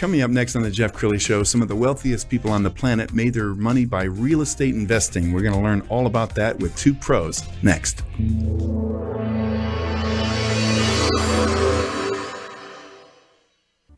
Coming up next on the Jeff Crilley Show, some of the wealthiest people on the planet made their money by real estate investing. We're going to learn all about that with two pros next.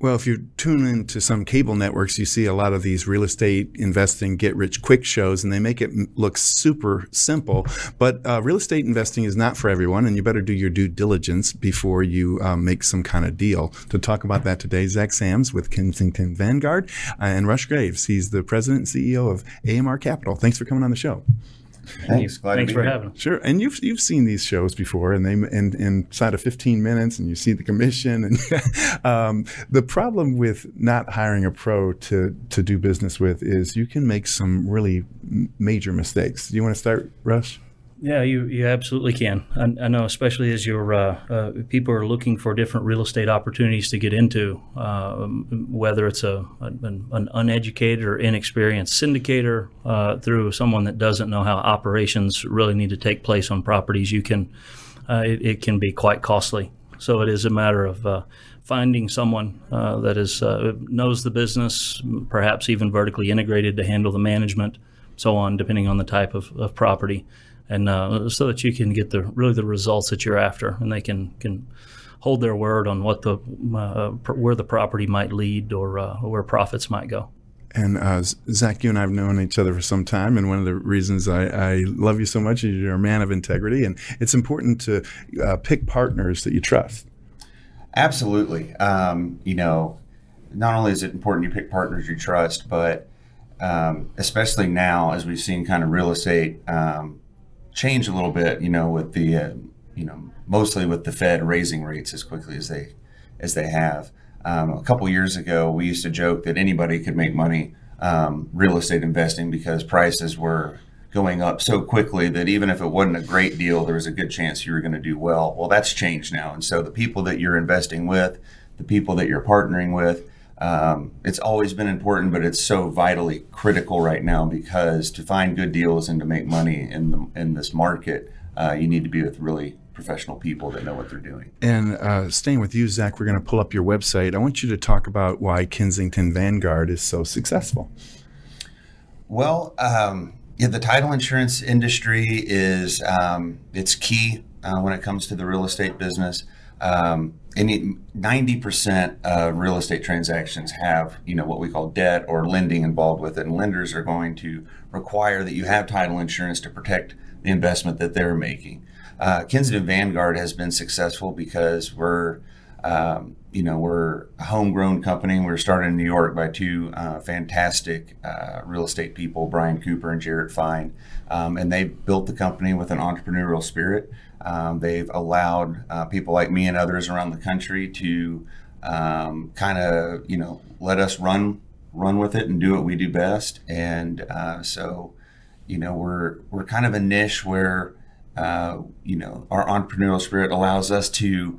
Well, if you tune into some cable networks, you see a lot of these real estate investing get-rich-quick shows, and they make it look super simple. But real estate investing is not for everyone, and you better do your due diligence before you make some kind of deal. To talk about that today, Zach Sams with Kensington Vanguard and Rush Graves. He's the president and CEO of AMR Capital. Thanks for coming on the show. Thanks for having us. Sure, and you've seen these shows before, and they inside of 15 minutes, and you see the commission. And the problem with not hiring a pro to do business with is you can make some really major mistakes. Do you want to start, Rush? Yeah, you absolutely can. I know, especially as your people are looking for different real estate opportunities to get into, whether it's an uneducated or inexperienced syndicator through someone that doesn't know how operations really need to take place on properties, you can it can be quite costly. So it is a matter of finding someone that is knows the business, perhaps even vertically integrated to handle the management, so on, depending on the type of property. And so that you can get the results that you're after, and they can hold their word on what the where the property might lead or where profits might go. And Zach, you and I have known each other for some time, and one of the reasons I love you so much is you're a man of integrity, and it's important to pick partners that you trust. Absolutely, you know, not only is it important you pick partners you trust, but especially now as we've seen kind of real estate. Change a little bit, you know, with the, you know, mostly with the Fed raising rates as quickly as they have. A couple years ago, we used to joke that anybody could make money real estate investing because prices were going up so quickly that even if it wasn't a great deal, there was a good chance you were going to do well. Well, that's changed now, and so the people that you're investing with, the people that you're partnering with, it's always been important, but it's so vitally critical right now because to find good deals and to make money in this market, you need to be with really professional people that know what they're doing. And staying with you, Zach, we're going to pull up your website. I want you to talk about why Kensington Vanguard is so successful. Well, yeah, the title insurance industry is it's key when it comes to the real estate business. 90% of real estate transactions have, you know, what we call debt or lending involved with it, and lenders are going to require that you have title insurance to protect the investment that they're making. Kensington Vanguard has been successful because we're, you know, we're a homegrown company. We were started in New York by two fantastic real estate people, Brian Cooper and Jared Fine, and they built the company with an entrepreneurial spirit. They've allowed people like me and others around the country to kind of, you know, let us run with it and do what we do best. And so, you know, we're kind of a niche where, you know, our entrepreneurial spirit allows us to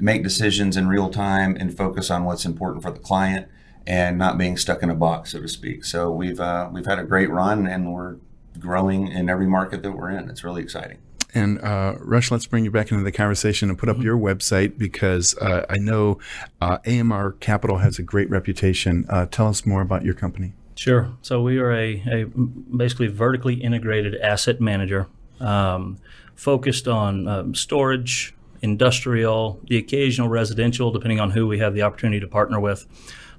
make decisions in real time and focus on what's important for the client and not being stuck in a box, so to speak. So we've had a great run, and we're growing in every market that we're in. It's really exciting. And Rush, let's bring you back into the conversation and put up your website, because I know AMR Capital has a great reputation. Tell us more about your company. Sure. So we are a basically vertically integrated asset manager focused on storage, industrial, the occasional residential, depending on who we have the opportunity to partner with.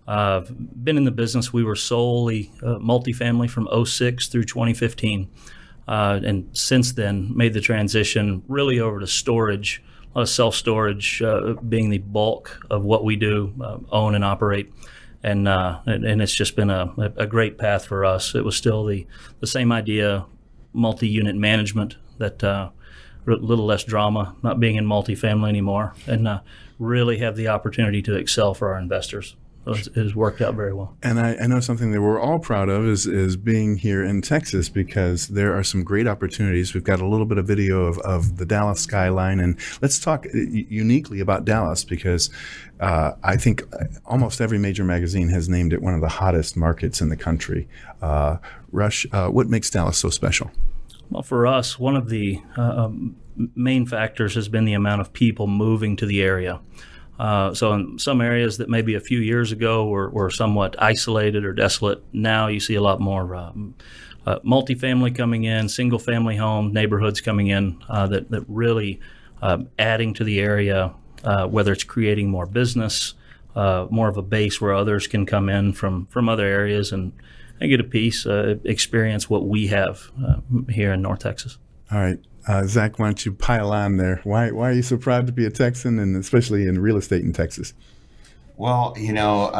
Been in the business. We were solely multifamily from 06 through 2015. and since then made the transition really over to storage, a lot of self-storage being the bulk of what we do, own and operate. And it's just been a great path for us. It was still the same idea, multi-unit management, that a little less drama, not being in multifamily anymore, and really have the opportunity to excel for our investors. So it has worked out very well. And I know something that we're all proud of is being here in Texas, because there are some great opportunities. We've got a little bit of video of the Dallas skyline, and let's talk uniquely about Dallas, because I think almost every major magazine has named it one of the hottest markets in the country. Rush, what makes Dallas so special? Well, for us, one of the main factors has been the amount of people moving to the area. So in some areas that maybe a few years ago were somewhat isolated or desolate, now you see a lot more multifamily coming in, single-family home neighborhoods coming in that really adding to the area, whether it's creating more business, more of a base where others can come in from other areas and get a piece, experience what we have here in North Texas. All right. Zach, why don't you pile on there? Why are you so proud to be a Texan, and especially in real estate in Texas? Well, you know,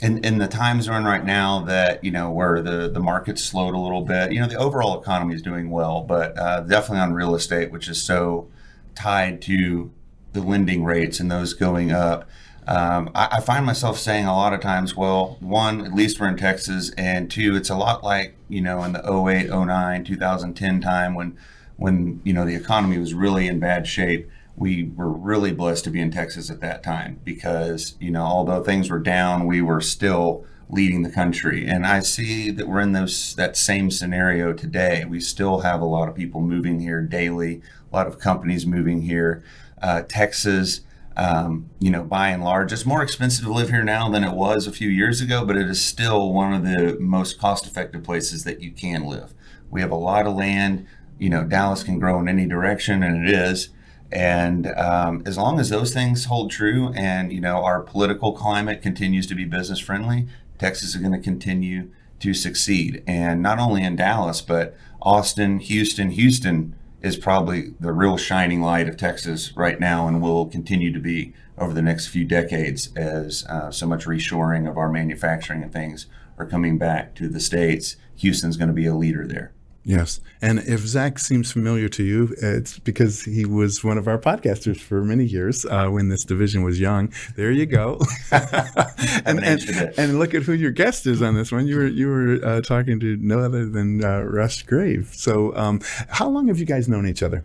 in the times we're in right now, that, you know, where the market slowed a little bit, you know, the overall economy is doing well, but definitely on real estate, which is so tied to the lending rates and those going up. I find myself saying a lot of times, well, one, at least we're in Texas, and two, it's a lot like, you know, in the 08, 09, 2010 time when you know, the economy was really in bad shape. We were really blessed to be in Texas at that time, because, you know, although things were down, we were still leading the country. And I see that we're in that same scenario today. We still have a lot of people moving here daily, a lot of companies moving here. Texas, you know, by and large, it's more expensive to live here now than it was a few years ago, but it is still one of the most cost-effective places that you can live. We have a lot of land. You know, Dallas can grow in any direction, and it is. And as long as those things hold true, and, you know, our political climate continues to be business friendly, Texas is going to continue to succeed. And not only in Dallas, but Austin, Houston is probably the real shining light of Texas right now, and will continue to be over the next few decades, as so much reshoring of our manufacturing and things are coming back to the States. Houston's going to be a leader there. Yes. And if Zach seems familiar to you, it's because he was one of our podcasters for many years when this division was young. There you go. and look at who your guest is on this one. You were talking to no other than Rush Graves. So how long have you guys known each other?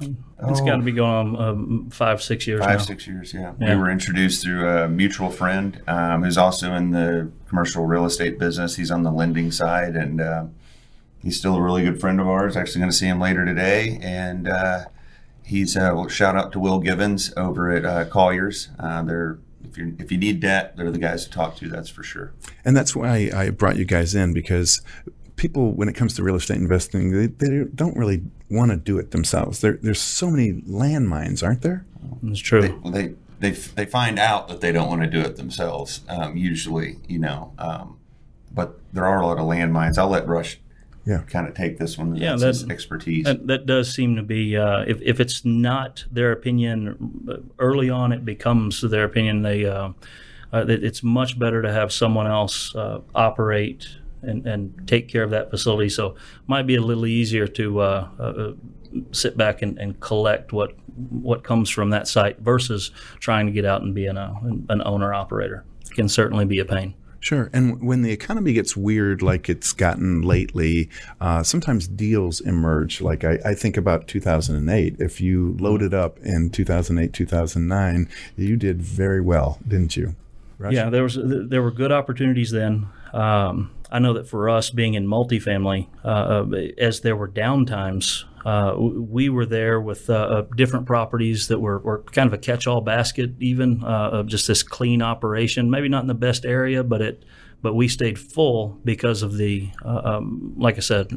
It's got to be going on 5-6 years now. 5-6 years, yeah. We were introduced through a mutual friend who's also in the commercial real estate business. He's on the lending side, and he's still a really good friend of ours. Actually going to see him later today. And he's shout out to Will Givens over at Collier's. They're if you need debt, they're the guys to talk to, that's for sure. And that's why I brought you guys in, because people, when it comes to real estate investing, they don't really want to do it themselves. There's so many landmines, aren't there? That's true. They find out that they don't want to do it themselves, usually, you know. But there are a lot of landmines. I'll let Rush kind of take this one. Yeah, that's his expertise. That does seem to be, if it's not their opinion early on, it becomes their opinion. It's much better to have someone else operate and take care of that facility. So it might be a little easier to sit back and collect what comes from that site versus trying to get out and be an owner operator. It can certainly be a pain. Sure. And when the economy gets weird like it's gotten lately, sometimes deals emerge. Like I think about 2008. If you loaded up in 2008, 2009, you did very well, didn't you? Rush? Yeah, there were good opportunities then. I know that for us, being in multifamily, as there were downtimes, we were there with different properties that were kind of a catch-all basket, even of just this clean operation. Maybe not in the best area, but we stayed full because of the, like I said,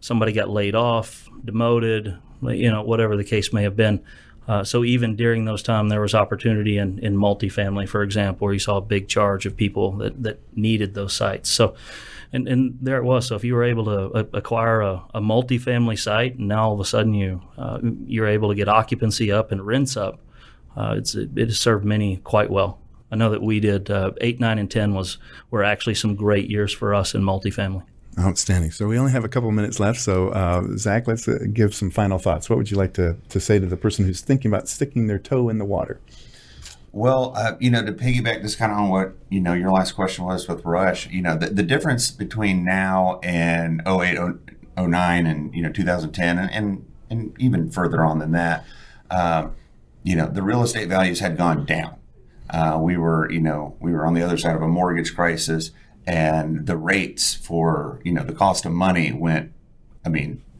somebody got laid off, demoted, you know, whatever the case may have been. So even during those times, there was opportunity in multifamily, for example, where you saw a big charge of people that needed those sites. So, and there it was. So if you were able to acquire a multifamily site, and now all of a sudden you're able to get occupancy up and rents up, it has served many quite well. I know that we did 8, 9, and 10 were actually some great years for us in multifamily. Outstanding. So we only have a couple minutes left. So Zach, let's give some final thoughts. What would you like to say to the person who's thinking about sticking their toe in the water? Well, to piggyback this kind of on what, your last question was with Rush, the difference between now and 08, 09 and, 2010 and even further on than that, the real estate values had gone down. We were on the other side of a mortgage crisis. And the rates for, the cost of money went,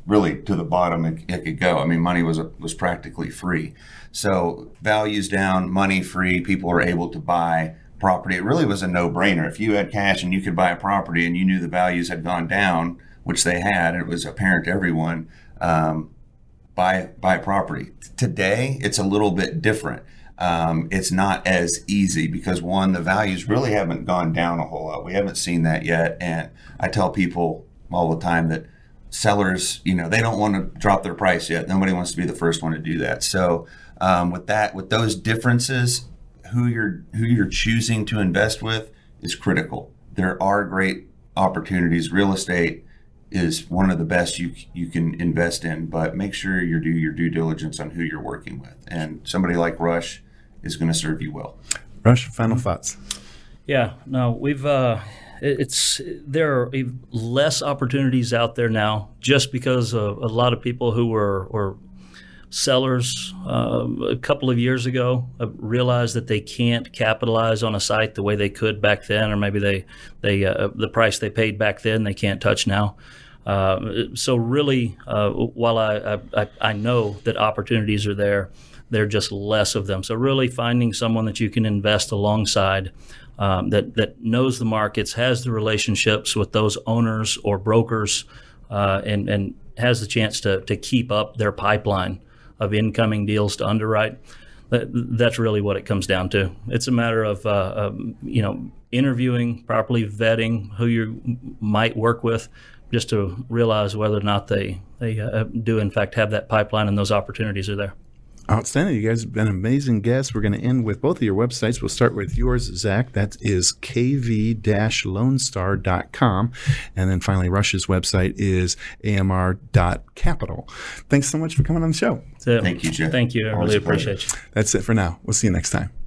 really to the bottom it could go. Money was practically free. So values down, money free, people are able to buy property. It really was a no-brainer. If you had cash and you could buy a property and you knew the values had gone down, which they had, it was apparent to everyone, buy property. Today, it's a little bit different. It's not as easy because, one, the values really haven't gone down a whole lot. We haven't seen that yet. And I tell people all the time that sellers, they don't want to drop their price yet. Nobody wants to be the first one to do that. So with those differences, who you're choosing to invest with is critical. There are great opportunities. Real estate is one of the best you can invest in, but make sure you do your due diligence on who you're working with. And somebody like Rush is going to serve you well. Rush, final thoughts? Yeah, no, there are less opportunities out there now just because a lot of people who were sellers a couple of years ago realized that they can't capitalize on a site the way they could back then, or maybe they the price they paid back then they can't touch now. So really, while I know that opportunities are there, they're just less of them. So really finding someone that you can invest alongside that knows the markets, has the relationships with those owners or brokers, and has the chance to keep up their pipeline of incoming deals to underwrite. That's really what it comes down to. It's a matter of, interviewing, properly vetting who you might work with, just to realize whether or not they do, in fact, have that pipeline and those opportunities are there. Outstanding. You guys have been amazing guests. We're going to end with both of your websites. We'll start with yours, Zach. That is kv-lonestar.com. And then finally, Rush's website is amr.capital. Thanks so much for coming on the show. Thank you, Jeff. Thank you. I really appreciate you. That's it for now. We'll see you next time.